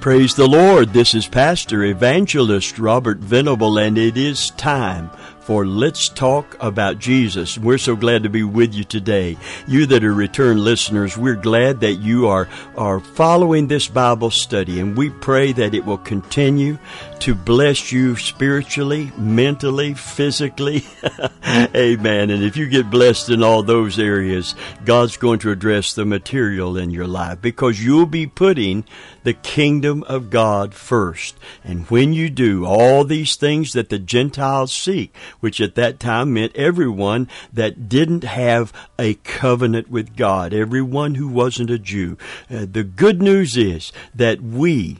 Praise the Lord, this is Pastor Evangelist Robert Venable, and it is time for Let's Talk About Jesus. We're so glad to be with you today. You that are returned listeners, we're glad that you are following this Bible study, and we pray that it will continue to bless you spiritually, mentally, physically. Amen. And if you get blessed in all those areas, God's going to address the material in your life because you'll be putting the kingdom of God first. And when you do, all these things that the Gentiles seek, which at that time meant everyone that didn't have a covenant with God, everyone who wasn't a Jew. The good news is that we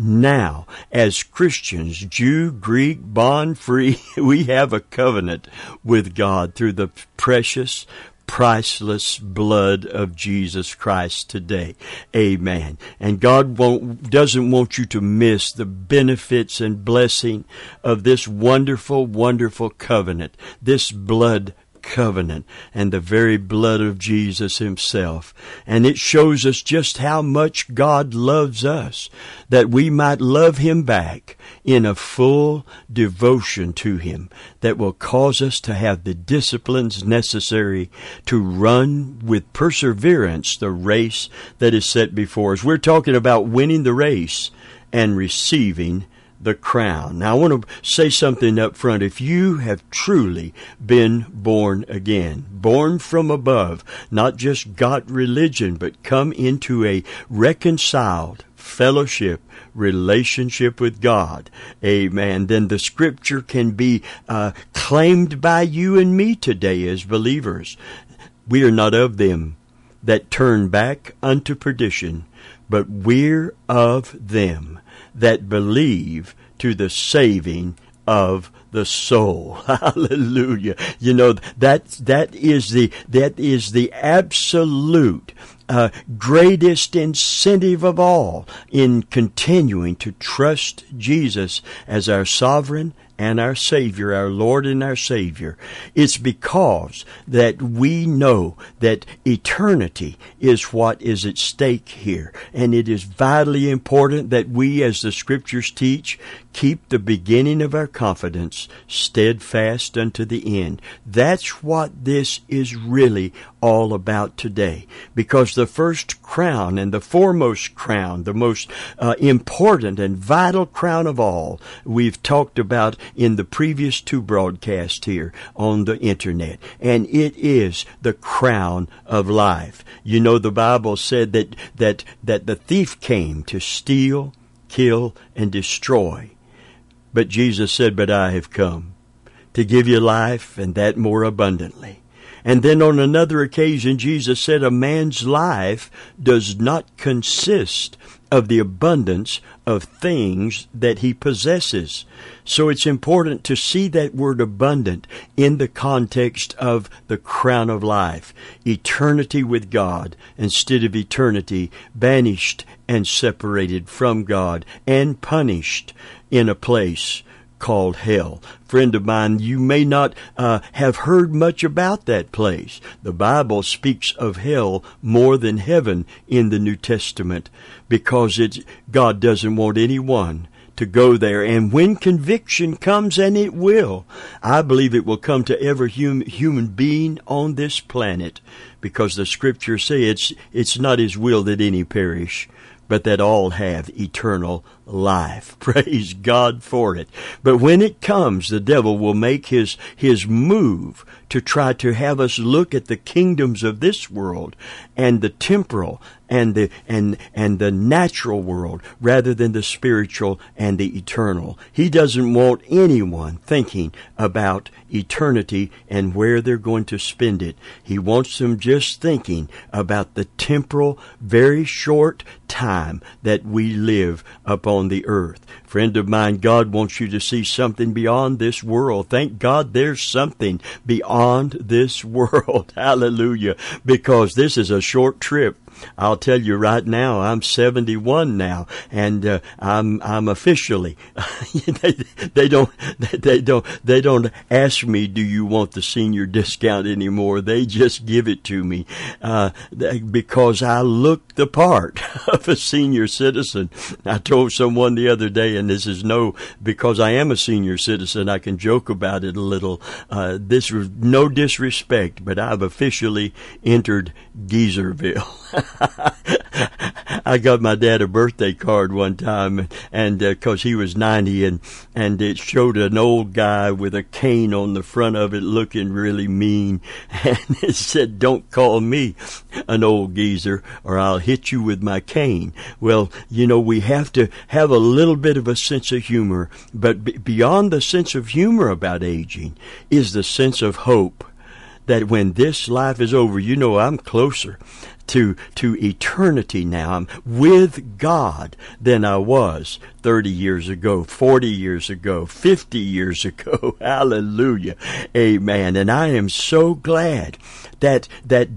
now, as Christians, Jew, Greek, bond, free, we have a covenant with God through the precious, priceless blood of Jesus Christ today. Amen. And God doesn't want you to miss the benefits and blessing of this wonderful, wonderful covenant, this blood covenant, and the very blood of Jesus himself. And it shows us just how much God loves us, that we might love him back in a full devotion to him that will cause us to have the disciplines necessary to run with perseverance the race that is set before us. We're talking about winning the race and receiving the crown. Now, I want to say something up front. If you have truly been born again, born from above, not just got religion, but come into a reconciled fellowship, relationship with God, amen, then the Scripture can be claimed by you and me today as believers. We are not of them that turn back unto perdition, but we're of them that believe to the saving of the soul. Hallelujah. You know, that is the absolute greatest incentive of all in continuing to trust Jesus as our sovereign and our Savior, our Lord and our Savior. It's because that we know that eternity is what is at stake here. And it is vitally important that we, as the Scriptures teach, keep the beginning of our confidence steadfast unto the end. That's what this is really all about today. Because the first crown and the foremost crown, the most important and vital crown of all, we've talked about in the previous two broadcasts here on the internet. And it is the crown of life. You know, the Bible said that the thief came to steal, kill, and destroy. But Jesus said, "But I have come to give you life, and that more abundantly." And then on another occasion, Jesus said, "A man's life does not consist of the abundance of things that he possesses." So it's important to see that word abundant in the context of the crown of life, eternity with God instead of eternity banished and separated from God and punished in a place called hell. Friend of mine, you may not have heard much about that place. The Bible speaks of hell more than heaven in the New Testament because God doesn't want anyone to go there. And when conviction comes, and it will, I believe it will come to every human being on this planet because the Scriptures say it's not his will that any perish, but that all have eternal life. Praise God for it. But when it comes, the devil will make his move to try to have us look at the kingdoms of this world and the temporal and the natural world rather than the spiritual and the eternal. He doesn't want anyone thinking about eternity and where they're going to spend it. He wants them just thinking about the temporal, very short time that we live upon the earth. Friend of mine, God wants you to see something beyond this world. Thank God there's something beyond this world. Hallelujah. Because this is a short trip. I'll tell you right now, I'm 71 now, and I'm officially. They don't ask me, do you want the senior discount anymore? They just give it to me because I look the part of a senior citizen. I told someone the other day, and this is because I am a senior citizen, I can joke about it a little. This was no disrespect, but I've officially entered Geezerville. I got my dad a birthday card one time, and because he was 90, and it showed an old guy with a cane on the front of it looking really mean, and it said, "Don't call me an old geezer, or I'll hit you with my cane." Well, you know, we have to have a little bit of a sense of humor, but beyond the sense of humor about aging is the sense of hope that when this life is over, you know, I'm closer to eternity now. I'm with God than I was 30 years ago, 40 years ago, 50 years ago. Hallelujah. Amen. And I am so glad that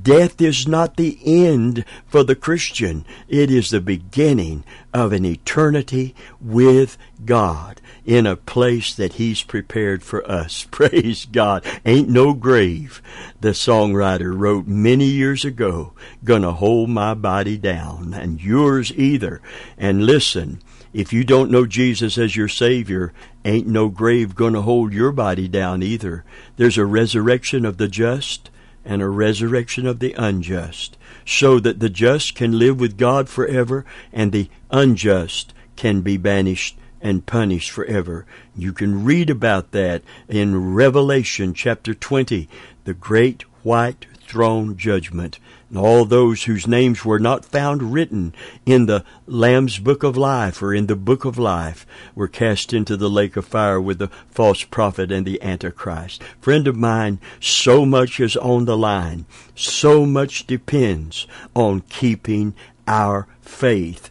death is not the end for the Christian. It is the beginning of an eternity with God in a place that He's prepared for us. Praise God. Ain't no grave, the songwriter wrote many years ago, gonna hold my body down, and yours either. And listen, if you don't know Jesus as your Savior, ain't no grave gonna hold your body down either. There's a resurrection of the just and a resurrection of the unjust, so that the just can live with God forever and the unjust can be banished and punished forever. You can read about that in Revelation chapter 20, the great white throne judgment. And all those whose names were not found written in the Lamb's Book of Life or in the Book of Life were cast into the lake of fire with the false prophet and the Antichrist. Friend of mine, so much is on the line. So much depends on keeping our faith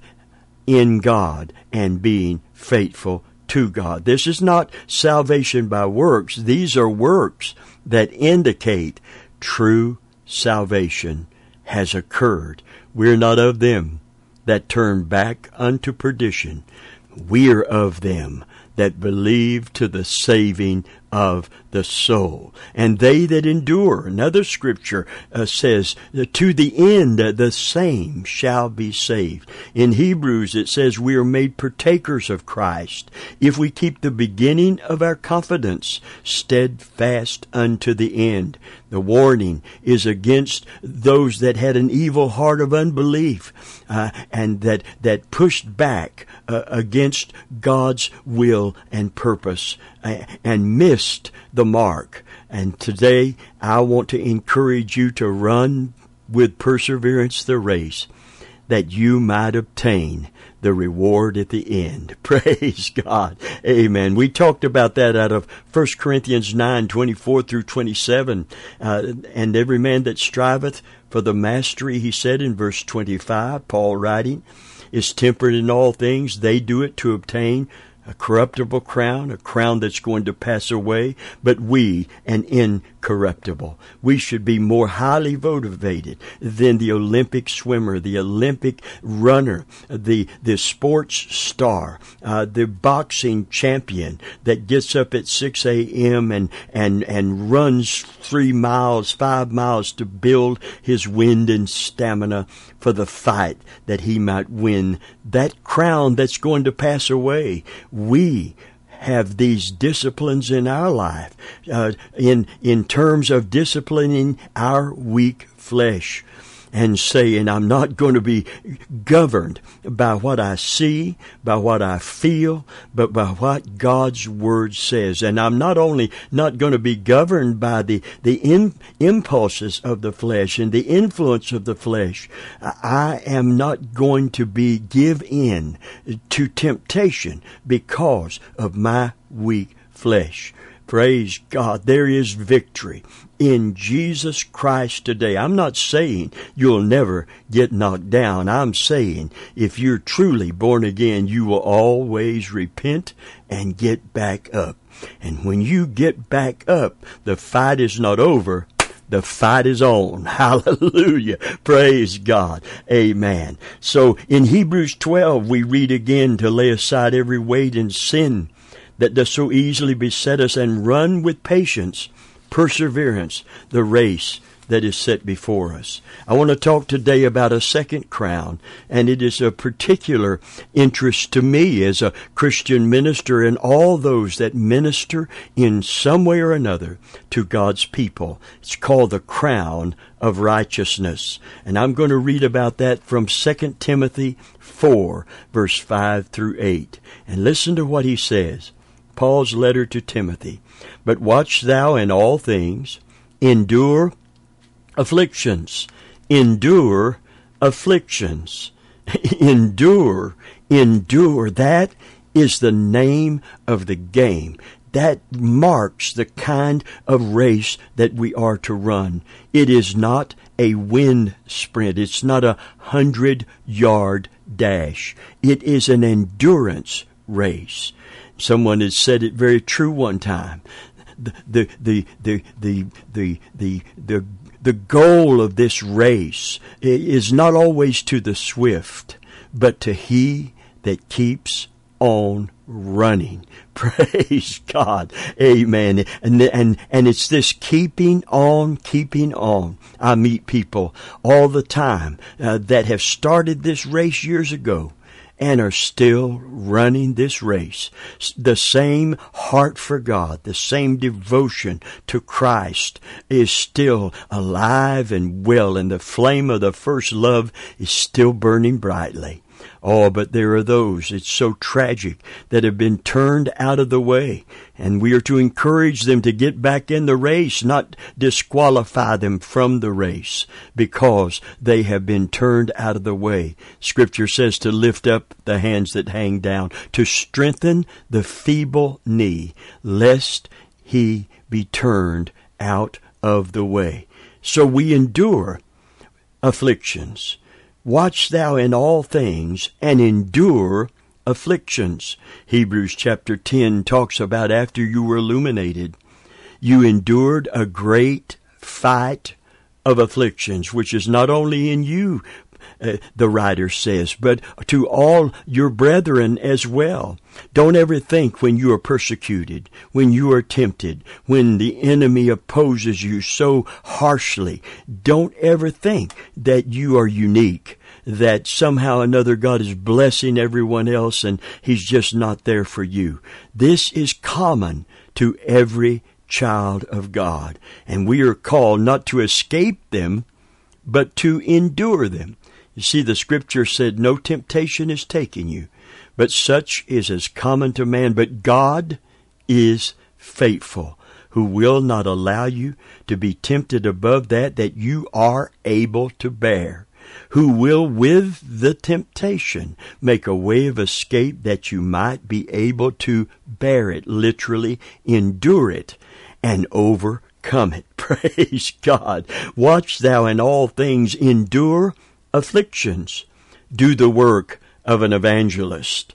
in God and being faithful to God. This is not salvation by works. These are works that indicate true salvation has occurred. We're not of them that turn back unto perdition. We're of them that believe to the saving of the soul. And they that endure, another scripture says, to the end the same shall be saved. In Hebrews it says we are made partakers of Christ if we keep the beginning of our confidence steadfast unto the end. The warning is against those that had an evil heart of unbelief and that pushed back against God's will and purpose and missed the mark. And today I want to encourage you to run with perseverance the race, that you might obtain the reward at the end. Praise God. Amen. We talked about that out of 1 Corinthians 9:24 through 27. And every man that striveth for the mastery, he said in verse 25, Paul writing, is temperate in all things. They do it to obtain a corruptible crown, a crown that's going to pass away, but we, an incorruptible. We should be more highly motivated than the Olympic swimmer, the Olympic runner, the sports star, the boxing champion that gets up at 6 a.m. and runs 3 miles, 5 miles to build his wind and stamina for the fight that he might win that crown that's going to pass away. We have these disciplines in our life, in terms of disciplining our weak flesh and saying, I'm not going to be governed by what I see, by what I feel, but by what God's Word says. And I'm not only not going to be governed by the impulses of the flesh and the influence of the flesh. I am not going to give in to temptation because of my weak flesh. Praise God. There is victory in Jesus Christ today. I'm not saying you'll never get knocked down. I'm saying if you're truly born again, you will always repent and get back up. And when you get back up, the fight is not over. The fight is on. Hallelujah. Praise God. Amen. So in Hebrews 12, we read again, to lay aside every weight and sin that does so easily beset us, and run with patience, perseverance, the race that is set before us. I want to talk today about a second crown, and it is of particular interest to me as a Christian minister and all those that minister in some way or another to God's people. It's called the crown of righteousness, and I'm going to read about that from 2 Timothy 4, verse 5 through 8. And listen to what he says, Paul's letter to Timothy. But watch thou in all things, endure afflictions, endure afflictions, endure. That is the name of the game. That marks the kind of race that we are to run. It is not a wind sprint. It's not a 100-yard dash. It is an endurance race. Someone has said it very true one time. The goal of this race is not always to the swift, but to he that keeps on running. Praise God. Amen. And it's this keeping on, keeping on. I meet people all the time that have started this race years ago and are still running this race. The same heart for God, the same devotion to Christ is still alive and well, and the flame of the first love is still burning brightly. Oh, but there are those, it's so tragic, that have been turned out of the way, and we are to encourage them to get back in the race, not disqualify them from the race because they have been turned out of the way. Scripture says to lift up the hands that hang down, to strengthen the feeble knee, lest he be turned out of the way. So we endure afflictions. Watch thou in all things, and endure afflictions. Hebrews chapter 10 talks about after you were illuminated, you endured a great fight of afflictions, which is not only in you, the writer says, but to all your brethren as well. Don't ever think when you are persecuted, when you are tempted, when the enemy opposes you so harshly, don't ever think that you are unique, that somehow or another God is blessing everyone else and he's just not there for you. This is common to every child of God, and we are called not to escape them, but to endure them. You see, the Scripture said, no temptation is taking you, but such is as common to man. But God is faithful, who will not allow you to be tempted above that you are able to bear, who will with the temptation make a way of escape that you might be able to bear it, literally endure it, and overcome it. Praise God. Watch thou in all things, endure afflictions. Do the work of an evangelist.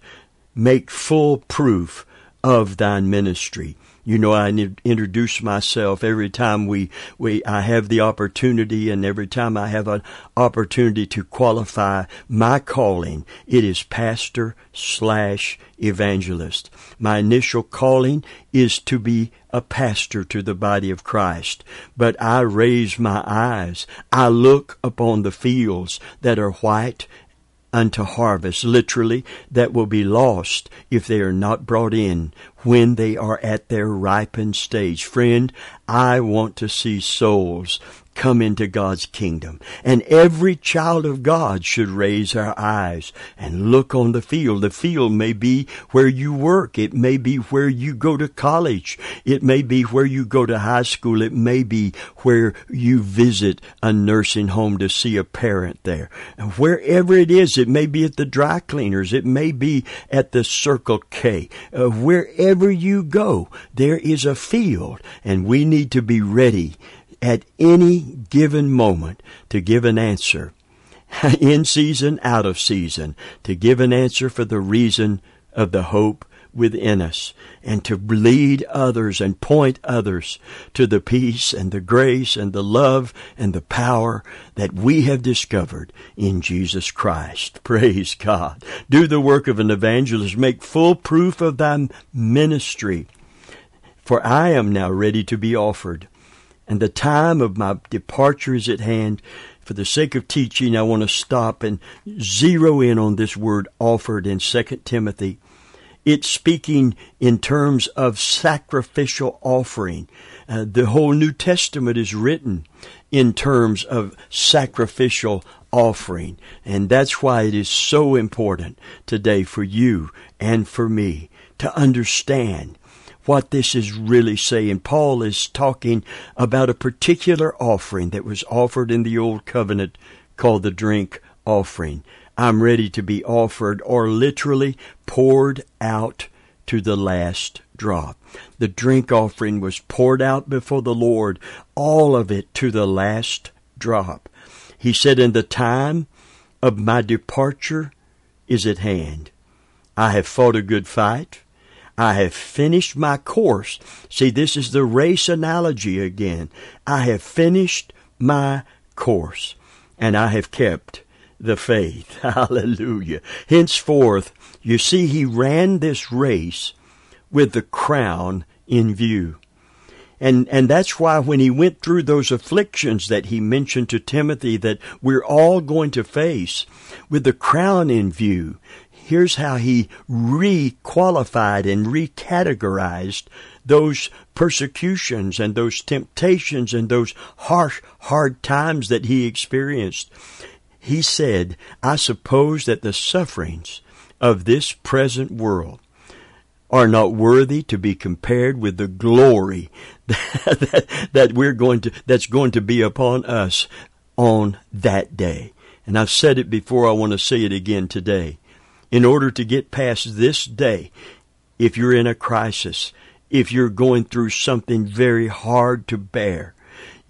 Make full proof of thine ministry. You know, I introduce myself every time I have the opportunity, and every time I have an opportunity to qualify my calling, it is pastor/evangelist. My initial calling is to be a pastor to the body of Christ. But I raise my eyes. I look upon the fields that are white unto harvest, literally, that will be lost if they are not brought in when they are at their ripened stage. Friend, I want to see souls come into God's kingdom. And every child of God should raise our eyes and look on the field. The field may be where you work. It may be where you go to college. It may be where you go to high school. It may be where you visit a nursing home to see a parent there. And wherever it is, it may be at the dry cleaners. It may be at the Circle K. Wherever you go, there is a field, and we need to be ready at any given moment to give an answer, in season, out of season, to give an answer for the reason of the hope within us, and to lead others and point others to the peace and the grace and the love and the power that we have discovered in Jesus Christ. Praise God. Do the work of an evangelist. Make full proof of thy ministry. For I am now ready to be offered, and the time of my departure is at hand. For the sake of teaching, I want to stop and zero in on this word offered in 2 Timothy. It's speaking in terms of sacrificial offering. The whole New Testament is written in terms of sacrificial offering. And that's why it is so important today for you and for me to understand what this is really saying. Paul is talking about a particular offering that was offered in the Old Covenant called the drink offering. I'm ready to be offered, or literally poured out to the last drop. The drink offering was poured out before the Lord, all of it to the last drop. He said, "In the time of my departure is at hand. I have fought a good fight. I have finished my course." See, this is the race analogy again. I have finished my course, and I have kept the faith. Hallelujah. Henceforth, you see, he ran this race with the crown in view. And that's why when he went through those afflictions that he mentioned to Timothy that we're all going to face, with the crown in view, here's how he re-qualified and recategorized those persecutions and those temptations and those harsh, hard times that he experienced. He said, "I suppose that the sufferings of this present world are not worthy to be compared with the glory that that's going to be upon us on that day." And I've said it before, I want to say it again today. In order to get past this day, if you're in a crisis, if you're going through something very hard to bear,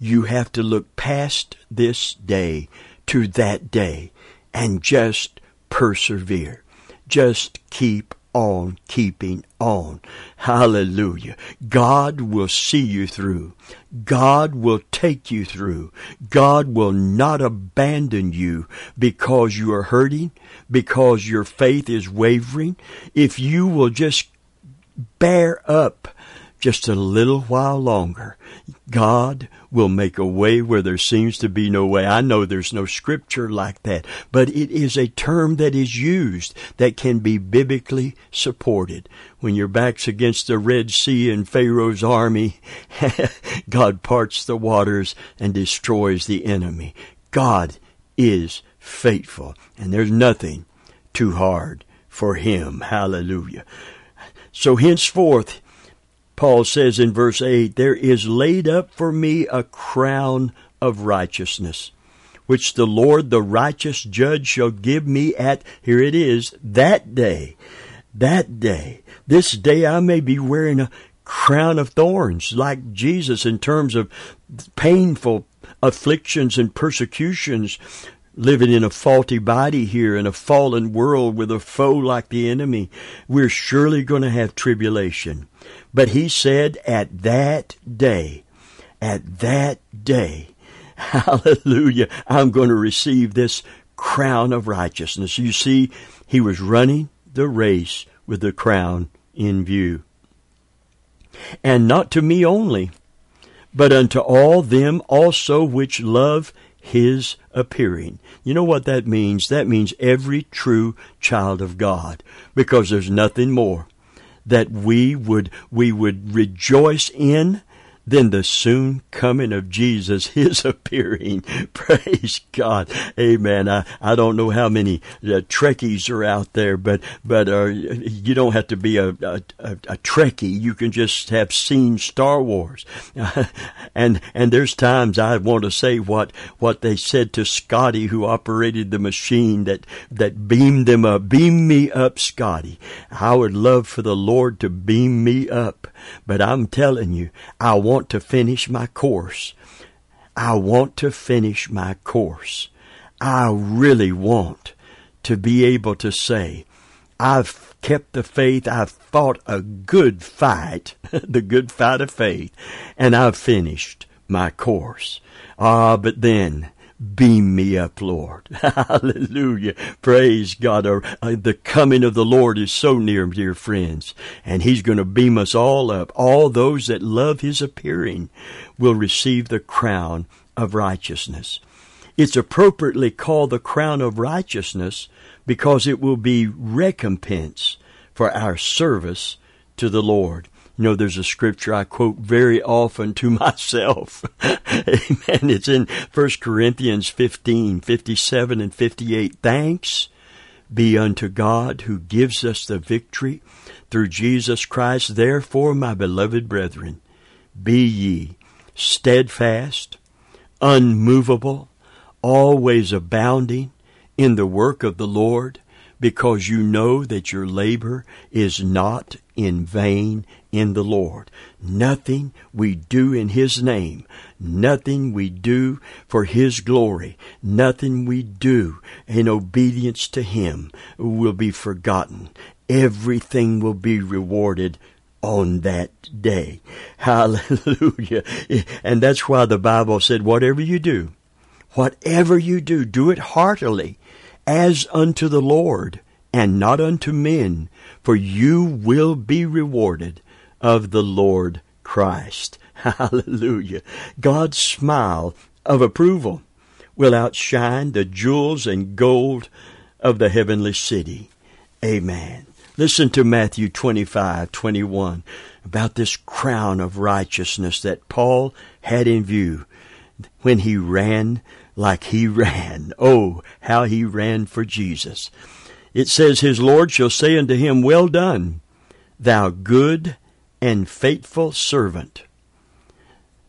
you have to look past this day to that day and just persevere. Just keep on keeping on. Hallelujah. God will see you through. God will take you through. God will not abandon you because you are hurting, because your faith is wavering. If you will just bear up just a little while longer, God will make a way where there seems to be no way. I know there's no scripture like that, but it is a term that is used that can be biblically supported. When your back's against the Red Sea and Pharaoh's army, God parts the waters and destroys the enemy. God is faithful, and there's nothing too hard for Him. Hallelujah. So henceforth, Paul says in verse 8, "There is laid up for me a crown of righteousness, which the Lord, the righteous judge, shall give me at," here it is, that day. This day I may be wearing a crown of thorns, like Jesus, in terms of painful afflictions and persecutions, living in a faulty body here, in a fallen world with a foe like the enemy. We're surely going to have tribulation. But he said, at that day, hallelujah, I'm going to receive this crown of righteousness. You see, he was running the race with the crown in view. "And not to me only, but unto all them also which love His appearing." You know what that means? That means every true child of God, because there's nothing more that we would rejoice in than the soon coming of Jesus, His appearing. Praise God. Amen. I don't know how many Trekkies are out there, but you don't have to be a Trekkie. You can just have seen Star Wars. and there's times I want to say what they said to Scotty, who operated the machine that beamed them up. "Beam me up, Scotty." I would love for the Lord to beam me up, but I'm telling you, I want to finish my course. I really want to be able to say, I've kept the faith, I've fought a good fight, the good fight of faith, and I've finished my course. But then, beam me up, Lord. Hallelujah. Praise God. The coming of the Lord is so near, dear friends. And He's going to beam us all up. All those that love His appearing will receive the crown of righteousness. It's appropriately called the crown of righteousness because it will be recompense for our service to the Lord. You know, there's a scripture I quote very often to myself. Amen. It's in 1 Corinthians 15, 57 and 58. Thanks be unto God who gives us the victory through Jesus Christ. Therefore, my beloved brethren, be ye steadfast, unmovable, always abounding in the work of the Lord, because you know that your labor is not in vain in the Lord. Nothing we do in His name, nothing we do for His glory, nothing we do in obedience to Him will be forgotten. Everything will be rewarded on that day. Hallelujah. And that's why the Bible said, whatever you do, do it heartily, as unto the Lord, and not unto men, for you will be rewarded of the Lord Christ. Hallelujah. God's smile of approval will outshine the jewels and gold of the heavenly city. Amen. Listen to Matthew 25:21 about this crown of righteousness that Paul had in view when he ran like he ran. Oh, how he ran for Jesus. It says, His Lord shall say unto him, Well done, thou good and faithful servant.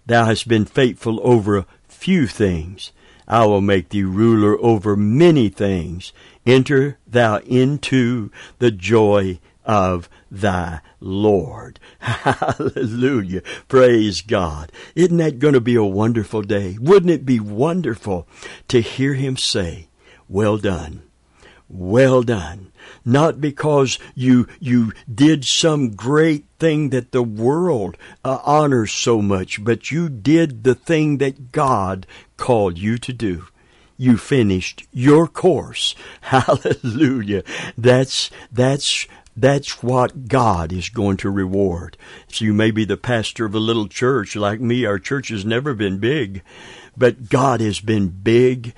Thou hast been faithful over few things. I will make thee ruler over many things. Enter thou into the joy of thy Lord. Hallelujah. Praise God. Isn't that going to be a wonderful day? Wouldn't it be wonderful to hear Him say, Well done. Well done. Not because you did some great thing that the world honors so much, but you did the thing that God called you to do. You finished your course. Hallelujah. That's what God is going to reward. So you may be the pastor of a little church like me. Our church has never been big, but God has been big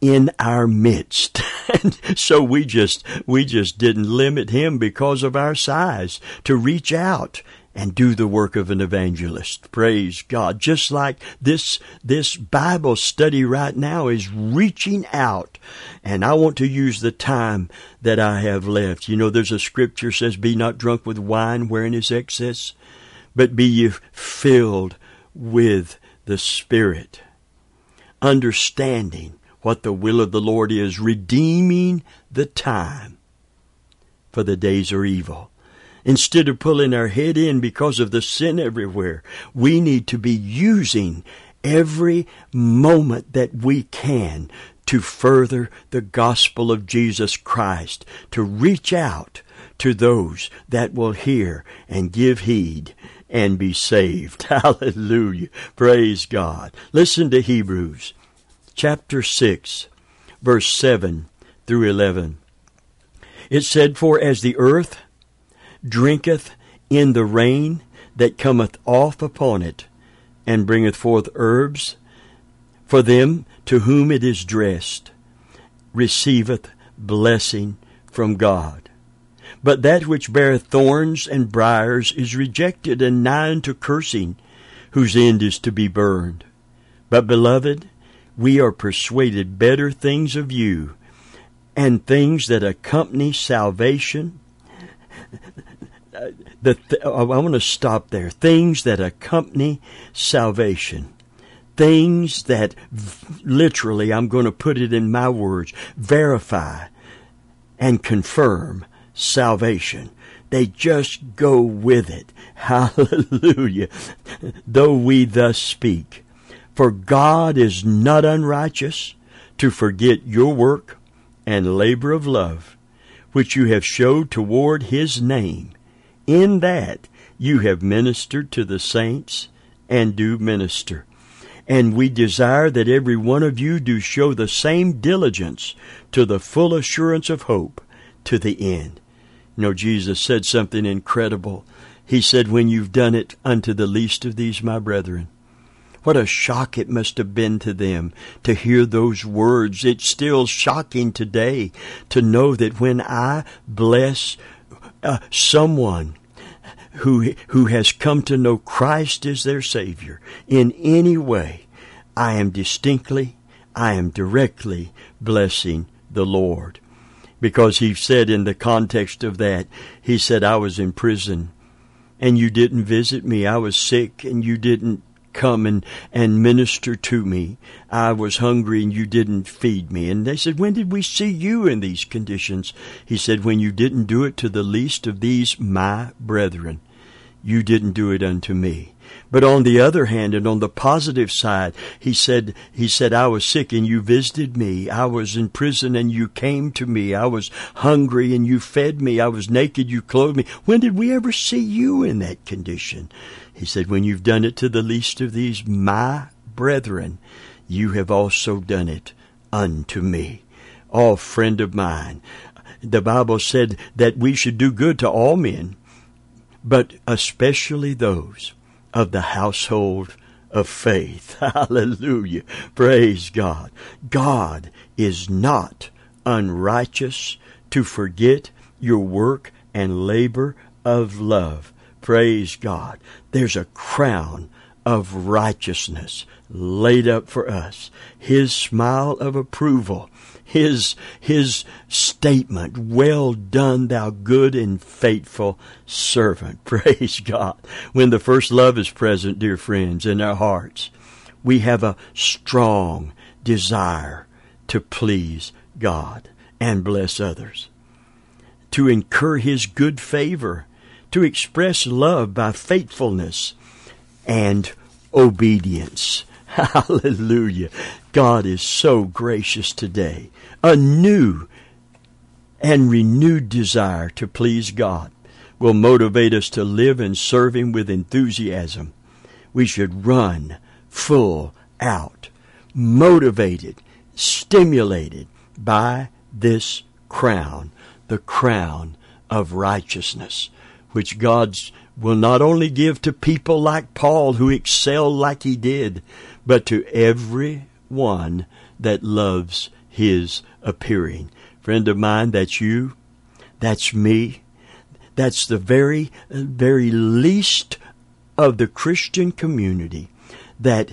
in our midst. And so we just didn't limit Him because of our size to reach out and do the work of an evangelist. Praise God. Just like this Bible study right now is reaching out. And I want to use the time that I have left. You know, there's a scripture says, Be not drunk with wine wherein is excess, but be ye filled with the Spirit. Understanding what the will of the Lord is, redeeming the time, for the days are evil. Instead of pulling our head in because of the sin everywhere, we need to be using every moment that we can to further the gospel of Jesus Christ, to reach out to those that will hear and give heed and be saved. Hallelujah. Praise God. Listen to Hebrews chapter 6, verse 7 through 11. It said, For as the earth drinketh in the rain that cometh off upon it, and bringeth forth herbs for them to whom it is dressed, receiveth blessing from God. But that which beareth thorns and briars is rejected, and nigh unto cursing, whose end is to be burned. But, beloved, we are persuaded better things of you, and things that accompany salvation. I want to stop there. Things that accompany salvation. Things that literally, I'm going to put it in my words, verify and confirm salvation. They just go with it. Hallelujah. Though we thus speak, for God is not unrighteous to forget your work and labor of love, which you have showed toward his name, in that you have ministered to the saints and do minister. And we desire that every one of you do show the same diligence to the full assurance of hope to the end. You know, Jesus said something incredible. He said, when you've done it unto the least of these, my brethren. What a shock it must have been to them to hear those words. It's still shocking today to know that when I bless someone who has come to know Christ as their Savior in any way, I am directly blessing the Lord. Because he said in the context of that, he said, I was in prison and you didn't visit me. I was sick and you didn't come and minister to me. I was hungry and you didn't feed me. And they said, when did we see you in these conditions? He said, when you didn't do it to the least of these, my brethren, you didn't do it unto me. But on the other hand, and on the positive side, he said, I was sick and you visited me. I was in prison and you came to me. I was hungry and you fed me. I was naked, you clothed me. When did we ever see you in that condition? He said, when you've done it to the least of these, my brethren, you have also done it unto me. Oh, friend of mine, the Bible said that we should do good to all men, but especially those of the household of faith. Hallelujah. Praise God. God is not unrighteous to forget your work and labor of love. Praise God. There's a crown of righteousness laid up for us. His smile of approval. His statement, well done, thou good and faithful servant. Praise God. When the first love is present, dear friends, in our hearts, we have a strong desire to please God and bless others, to incur his good favor, to express love by faithfulness and obedience. Hallelujah. God is so gracious today. A new and renewed desire to please God will motivate us to live and serve Him with enthusiasm. We should run full out, motivated, stimulated by this crown, the crown of righteousness, which God will not only give to people like Paul who excel like he did, but to every one that loves his appearing. Friend of mine, that's you. That's me. That's the very, very least of the Christian community that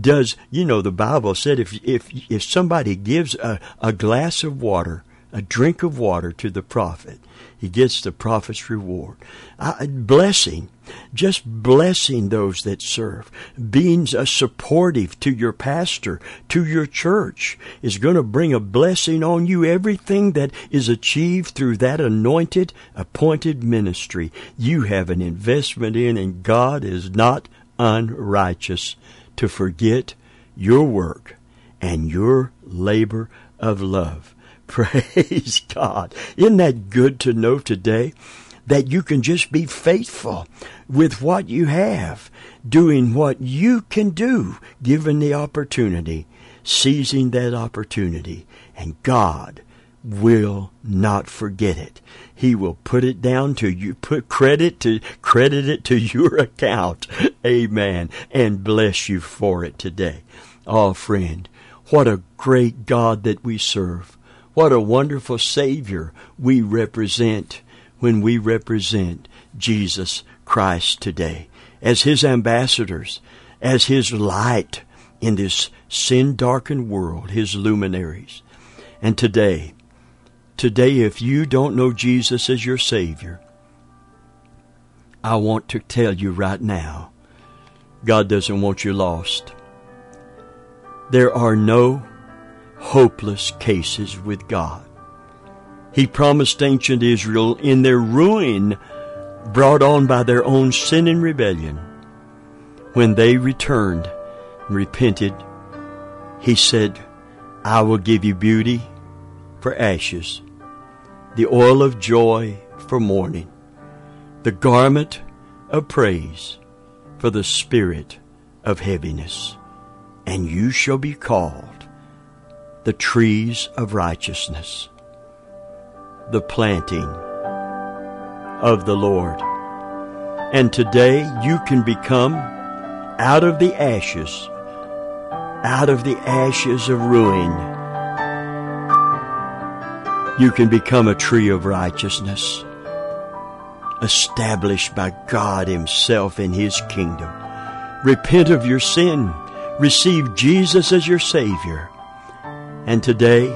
does. You know, the Bible said if somebody gives a glass of water, a drink of water to the prophet, he gets the prophet's reward. Blessing those that serve, being a supportive to your pastor, to your church, is going to bring a blessing on you. Everything that is achieved through that anointed, appointed ministry, you have an investment in, and God is not unrighteous to forget your work and your labor of love. Praise God. Isn't that good to know today that you can just be faithful with what you have, doing what you can do, given the opportunity, seizing that opportunity, and God will not forget it. He will put it down to you, credit it to your account. Amen. And bless you for it today. Oh, friend, what a great God that we serve. What a wonderful Savior we represent when we represent Jesus Christ today as His ambassadors, as His light in this sin-darkened world, His luminaries. And today, if you don't know Jesus as your Savior, I want to tell you right now, God doesn't want you lost. There are no hopeless cases with God. He promised ancient Israel in their ruin, brought on by their own sin and rebellion, when they returned and repented, He said, I will give you beauty for ashes the oil of joy for mourning, the garment of praise for the spirit of heaviness. And you shall be called the trees of righteousness, the planting of the Lord. And today you can become out of the ashes of ruin, you can become a tree of righteousness, established by God Himself in His kingdom. Repent of your sin. Receive Jesus as your Savior. And today,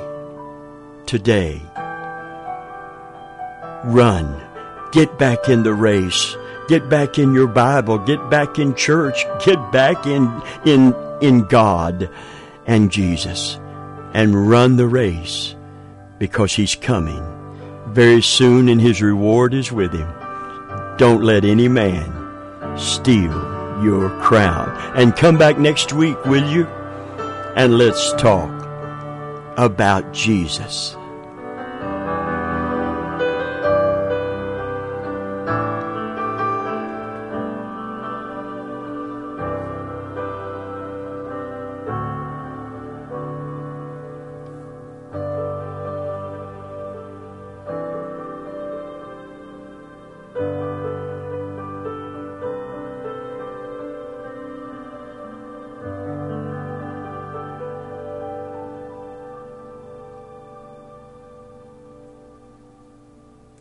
run. Get back in the race. Get back in your Bible. Get back in church. Get back in God and Jesus. And run the race, because He's coming very soon and His reward is with Him. Don't let any man steal your crown. And come back next week, will you? And let's talk about Jesus.